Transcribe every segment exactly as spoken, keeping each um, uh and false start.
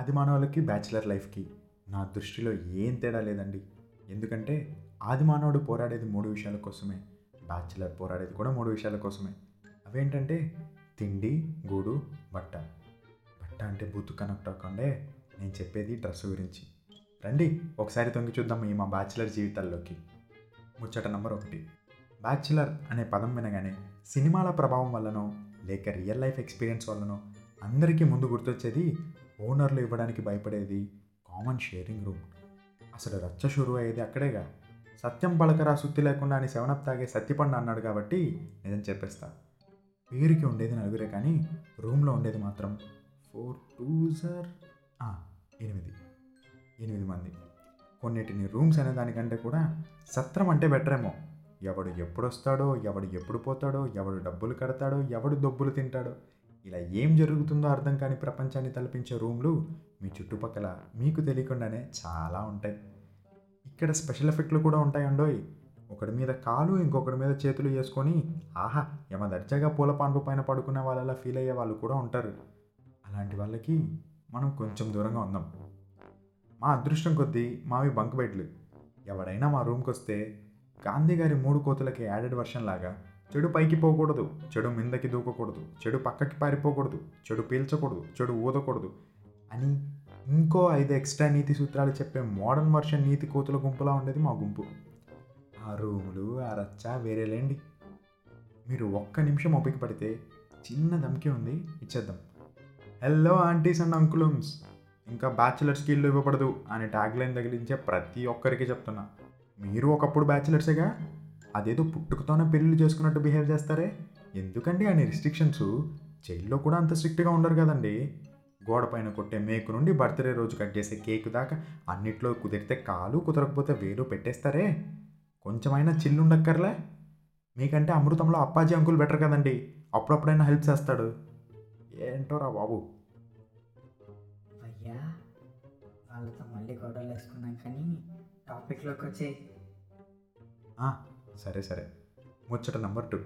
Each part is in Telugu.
ఆది మానవులకి బ్యాచిలర్ లైఫ్కి నా దృష్టిలో ఏం తేడా లేదండి. ఎందుకంటే ఆది మానవుడు పోరాడేది మూడు విషయాల కోసమే, బ్యాచిలర్ పోరాడేది కూడా మూడు విషయాల కోసమే. అవేంటంటే తిండి, గూడు, బట్ట. బట్ట అంటే బూతు కనెక్ట్ అవ్వకుండా నేను చెప్పేది డ్రెస్ గురించి. రండి ఒకసారి తొంగి చూద్దాం ఈ మా బ్యాచిలర్ జీవితాల్లోకి. ముచ్చట నెంబర్ ఒకటి. బ్యాచిలర్ అనే పదం వినగానే సినిమాల ప్రభావం వల్లనో లేక రియల్ లైఫ్ ఎక్స్పీరియన్స్ వల్లనో అందరికీ ముందు గుర్తొచ్చేది ఓనర్లు ఇవ్వడానికి భయపడేది కామన్ షేరింగ్ రూమ్. అసలు రచ్చ షురు అయ్యేది అక్కడేగా. సత్యం పలకరా సుత్తి లేకుండా అని సెవెనప్ తాగే సత్తిపండు అన్నాడు కాబట్టి నిజం చెప్పేస్తా. పేరుకి ఉండేది నలుగురే కానీ రూమ్లో ఉండేది మాత్రం ఫోర్ టూజర్ ఎనిమిది ఎనిమిది మంది. కొన్నిటిని రూమ్స్ అనేదానికంటే కూడా సత్రం అంటే బెటరేమో. ఎవడు ఎప్పుడొస్తాడో, ఎవడు ఎప్పుడు పోతాడో, ఎవడు డబ్బులు కడతాడో, ఎవడు దొబ్బులు తింటాడో, ఇలా ఏం జరుగుతుందో అర్థం కాని ప్రపంచాన్ని తలపించే రూమ్లు మీ చుట్టుపక్కల మీకు తెలియకుండానే చాలా ఉంటాయి. ఇక్కడ స్పెషల్ ఎఫెక్ట్లు కూడా ఉంటాయండోయ్. ఒకడి మీద కాలు, ఇంకొకటి మీద చేతులు వేసుకొని ఆహా యమ దర్జాగా పూల పాన్పు పైన పడుకునే వాళ్ళలా ఫీల్ అయ్యే వాళ్ళు కూడా ఉంటారు. అలాంటి వాళ్ళకి మనం కొంచెం దూరంగా ఉందాం. మా అదృష్టం కొద్దీ మావి బంక్ బెడ్లు. ఎవడైనా మా రూమ్కి వస్తే గాంధీ గారి మూడు కోతులకి యాడెడ్ వర్షన్ లాగా చెడు పైకి పోకూడదు, చెడు మిందకి దూకకూడదు, చెడు పక్కకి పారిపోకూడదు, చెడు పీల్చకూడదు, చెడు ఊదకూడదు అని ఇంకో ఐదు ఎక్స్ట్రా నీతి సూత్రాలు చెప్పే మోడర్న్ వర్షన్ నీతి కోతుల గుంపులా ఉండేది మా గుంపు. ఆ రూములు, ఆ రచ్చ వేరేలేండి. మీరు ఒక్క నిమిషం ఓపిక పడితే చిన్న ధమ్కి ఉంది, ఇచ్చేద్దాం. హలో ఆంటీస్ అండ్ అంకులమ్స్, ఇంకా బ్యాచిలర్స్ కి ఇల్లు ఇవ్వబడదు అనే ట్యాగ్ లైన్ తగిలించే ప్రతి ఒక్కరికి చెప్తున్నా, మీరు ఒకప్పుడు బ్యాచిలర్సేగా. అదేదో పుట్టుకతోనే పెళ్ళిళ్ళు చేసుకున్నట్టు బిహేవ్ చేస్తారే ఎందుకండి అనే రిస్ట్రిక్షన్స్. జైల్లో కూడా అంత స్ట్రిక్ట్గా ఉండరు కదండి. గోడ పైన కొట్టే మేకు నుండి బర్త్డే రోజు కట్ చేసే కేక్ దాకా అన్నిట్లో కుదిరితే కాలు, కుదరకపోతే వేలు పెట్టేస్తారే. కొంచెమైనా చిల్లు ఉండక్కర్లే. మీకంటే అమృతంలో అప్పాజీ అంకుల్ బెటర్ కదండి, అప్పుడప్పుడైనా హెల్ప్ చేస్తాడు. ఏంటో రా బాబు. అయ్యా వాళ్ళతో మళ్ళీ గొడవలు వేసుకున్నాం కానీ టాపిక్లోకి వచ్చే సరే సరే. ముచ్చట నెంబర్ టూ.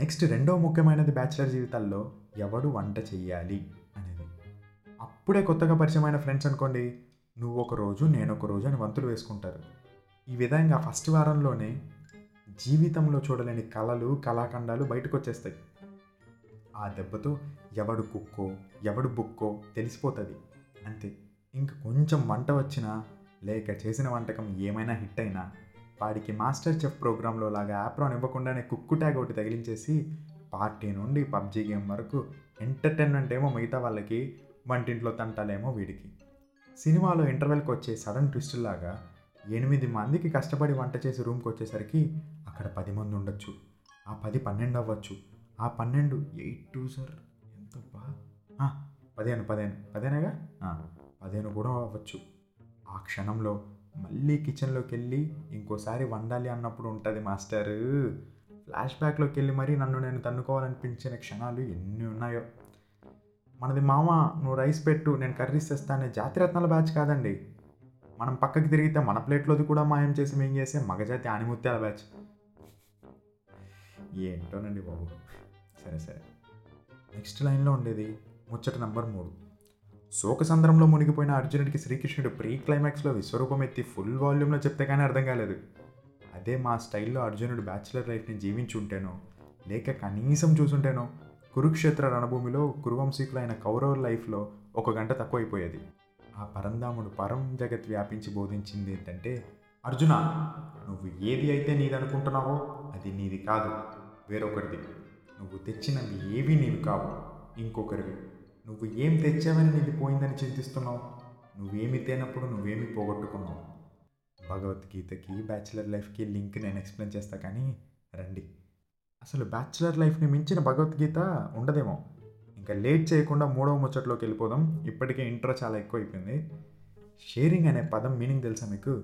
నెక్స్ట్ రెండో ముఖ్యమైనది బ్యాచిలర్ జీవితాల్లో ఎవడు వంట చెయ్యాలి అనేది. అప్పుడే కొత్తగా పరిచయమైన ఫ్రెండ్స్ అనుకోండి, నువ్వు ఒక రోజు నేను ఒక రోజు అని వంతులు వేసుకుంటారు. ఈ విధంగా ఫస్ట్ వారంలోనే జీవితంలో చూడలేని కళలు, కళాఖండాలు బయటకు వచ్చేస్తాయి. ఆ దెబ్బతో ఎవడు కుక్కో ఎవడు బుక్కో తెలిసిపోతుంది అంతే. ఇంక కొంచెం వంట వచ్చినా లేక చేసిన వంటకం ఏమైనా హిట్ అయినా వాడికి మాస్టర్ చెఫ్ ప్రోగ్రాంలో లాగా యాప్రాన్ ఇవ్వకుండానే కుక్కు ట్యాగ్ ఒకటి తగిలించేసి పార్టీ నుండి పబ్జీ గేమ్ వరకు ఎంటర్టైన్మెంట్ ఏమో మిగతా వాళ్ళకి, వంటింట్లో తంటాలేమో వీడికి. సినిమాలో ఇంటర్వెల్కి వచ్చే సడన్ ట్విస్ట్ లాగా ఎనిమిది మందికి కష్టపడి వంట చేసి రూమ్కి వచ్చేసరికి అక్కడ పది మంది ఉండొచ్చు, ఆ పది పన్నెండు అవ్వచ్చు, ఆ పన్నెండు ఎయిట్ టూ సార్ ఎంత బా పదిహేను పదిహేను పదిహేనుగా పదిహేను కూడా అవ్వచ్చు. ఆ క్షణంలో మళ్ళీ కిచెన్లోకి వెళ్ళి ఇంకోసారి వండాలి అన్నప్పుడు ఉంటుంది మాస్టరు. ఫ్లాష్ బ్యాక్లోకి వెళ్ళి మరీ నన్ను నేను తన్నుకోవాలనిపించిన క్షణాలు ఎన్ని ఉన్నాయో. మనది మామ నువ్వు రైస్ పెట్టు నేను కర్రీస్ తెస్తానే జాతిరత్నాల బ్యాచ్ కాదండి. మనం పక్కకి తిరిగితే మన ప్లేట్లోది కూడా మాయం చేసి మేం చేసే మగజాతి ఆనిముత్యాల బ్యాచ్. ఏంటోనండి బాబు. సరే సరే. నెక్స్ట్ లైన్లో ఉండేది ముచ్చట నెంబర్ మూడు. శోకసంద్రంలో మునిగిపోయిన అర్జునుడికి శ్రీకృష్ణుడు ప్రీ క్లైమాక్స్లో విశ్వరూపం ఎత్తి ఫుల్ వాల్యూమ్లో చెప్తే కానీ అర్థం కాలేదు. అదే మా స్టైల్లో అర్జునుడు బ్యాచిలర్ లైఫ్ని జీవించి ఉంటేనో లేక కనీసం చూసుంటేనో కురుక్షేత్ర రణభూమిలో కురువంశీకులు అయిన కౌరవ లైఫ్లో ఒక గంట తక్కువైపోయేది. ఆ పరంధాముడు పరం జగత్ వ్యాపించి బోధించింది ఏంటంటే, అర్జున నువ్వు ఏది అయితే నీదనుకుంటున్నావో అది నీది కాదు, వేరొకరిది. నువ్వు తెచ్చినవి ఏవి నీవి కావు, ఇంకొకరివి. నువ్వు ఏం తెచ్చావని నీది పోయిందని చింతిస్తున్నావు, నువ్వేమి తేనప్పుడు నువ్వేమి పోగొట్టుకున్నావు. భగవద్గీతకి బ్యాచిలర్ లైఫ్కి లింక్ నేను ఎక్స్ప్లెయిన్ చేస్తా కానీ రండి. అసలు బ్యాచిలర్ లైఫ్ని మించిన భగవద్గీత ఉండదేమో. ఇంకా లేట్ చేయకుండా మూడవ ముచ్చట్లోకి వెళ్ళిపోదాం. ఇప్పటికే ఇంట్రో చాలా ఎక్కువ అయిపోయింది. షేరింగ్ అనే పదం మీనింగ్ తెలుసా మీకు?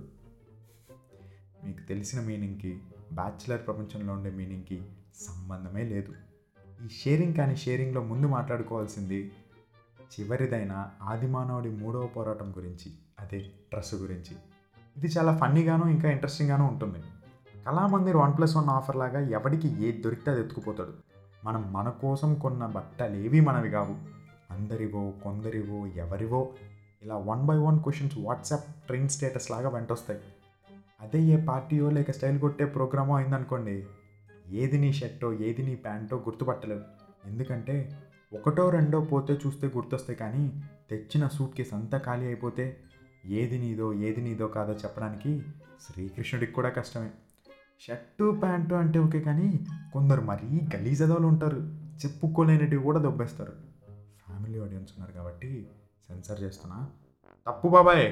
మీకు తెలిసిన మీనింగ్కి బ్యాచిలర్ ప్రపంచంలో ఉండే మీనింగ్కి సంబంధమే లేదు. ఈ షేరింగ్ కానీ షేరింగ్లో ముందు మాట్లాడుకోవాల్సింది చివరిదైన ఆదిమానవుడి మూడవ పోరాటం గురించి, అదే డ్రెస్ గురించి. ఇది చాలా ఫన్నీగాను ఇంకా ఇంట్రెస్టింగ్గాను ఉంటుంది. Kalamandir one plus one offer లాగా ఎవడికి ఏది దొరికితే అది ఎత్తుకుపోతాడు. మనం మన కోసం కొన్న బట్టలు ఏవి మనవి కావు, అందరివో కొందరివో ఎవరివో ఇలా one by one questions WhatsApp trend status లాగా వెంటొస్తాయి. అదే ఏ పార్టీయో లేక స్టైల్ కొట్టే ప్రోగ్రామో అయిందనుకోండి, ఏది నీ షర్టో ఏది నీ ప్యాంటో గుర్తుపట్టలేవు. ఎందుకంటే ఒకటో రెండో పోతే చూస్తే గుర్తొస్తాయి, కానీ తెచ్చిన సూట్ కేసు అంతా ఖాళీ అయిపోతే ఏది నీదో ఏది నీదో కాదో చెప్పడానికి శ్రీకృష్ణుడికి కూడా కష్టమే. షర్టు ప్యాంటు అంటే ఓకే, కానీ కొందరు మరీ గలీజదోళ్ళు ఉంటారు, చెప్పుకోలేనిటివి కూడా దొబ్బేస్తారు. ఫ్యామిలీ ఆడియన్స్ ఉన్నారు కాబట్టి సెన్సర్ చేస్తున్నా. తప్పు బాబాయ్,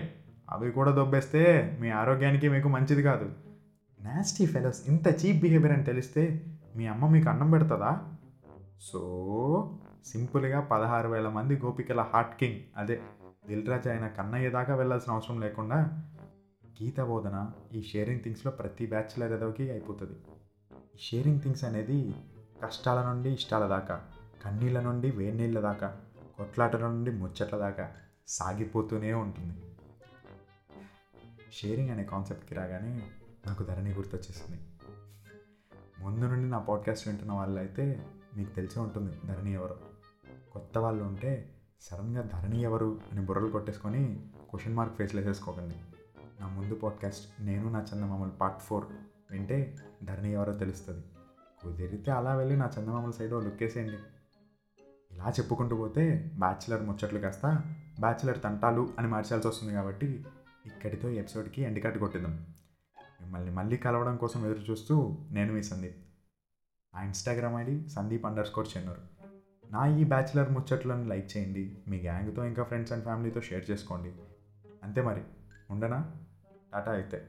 అవి కూడా దొబ్బేస్తే మీ ఆరోగ్యానికి మీకు మంచిది కాదు. నాస్టీ ఫెలోస్, ఇంత చీప్ బిహేవియర్ అని తెలిస్తే మీ అమ్మ మీకు అన్నం పెడుతుందా? సో సింపుల్గా పదహారు వేల మంది గోపికల హార్ట్ కింగ్ అదే దిల్ రాజు అయిన కన్నయ్య దాకా వెళ్ళాల్సిన అవసరం లేకుండా గీత బోధన ఈ షేరింగ్ థింగ్స్లో ప్రతి బ్యాచ్లర్ ఏదోకి అయిపోతుంది. ఈ షేరింగ్ థింగ్స్ అనేది కష్టాల నుండి ఇష్టాల దాకా, కన్నీళ్ళ నుండి వేడినీళ్ళ దాకా, కొట్లాటల నుండి ముచ్చట్ల దాకా సాగిపోతూనే ఉంటుంది. షేరింగ్ అనే కాన్సెప్ట్కి రాగానే నాకు ధరణి గుర్తొచ్చేసింది. ముందు నుండి నా పాడ్కాస్ట్ వింటున్న వాళ్ళు అయితే మీకు తెలిసే ఉంటుంది ధరణి ఎవరు. కొత్త వాళ్ళు ఉంటే సడన్గా ధరణి ఎవరు అని బుర్రలు కొట్టేసుకొని క్వశ్చన్ మార్క్ ఫేస్లో వేసేసుకోకండి. నా ముందు పాడ్కాస్ట్ నేను నా చందమామలు పార్ట్ ఫోర్ వింటే ధరణి ఎవరో తెలుస్తుంది. కుదిరితే అలా వెళ్ళి నా చందమామల సైడ్ లుక్ వేసేయండి. ఇలా చెప్పుకుంటూ పోతే బ్యాచిలర్ ముచ్చట్లు కాస్త బ్యాచిలర్ తంటాలు అని మార్చాల్సి వస్తుంది. కాబట్టి ఇక్కడితో ఎపిసోడ్కి ఎండ్ కట్ కొట్టిద్దాం. మిమ్మల్ని మళ్ళీ కలవడం కోసం ఎదురు చూస్తూ నేను మీ సందీప్. నా Instagram ID Sandeep underscore Chennuru. నా ఈ బ్యాచిలర్ ముచ్చట్లను లైక్ చేయండి, మీ గ్యాంగ్తో ఇంకా ఫ్రెండ్స్ అండ్ ఫ్యామిలీతో షేర్ చేసుకోండి. అంతే మరి, ఉండనా? టాటా అయితే.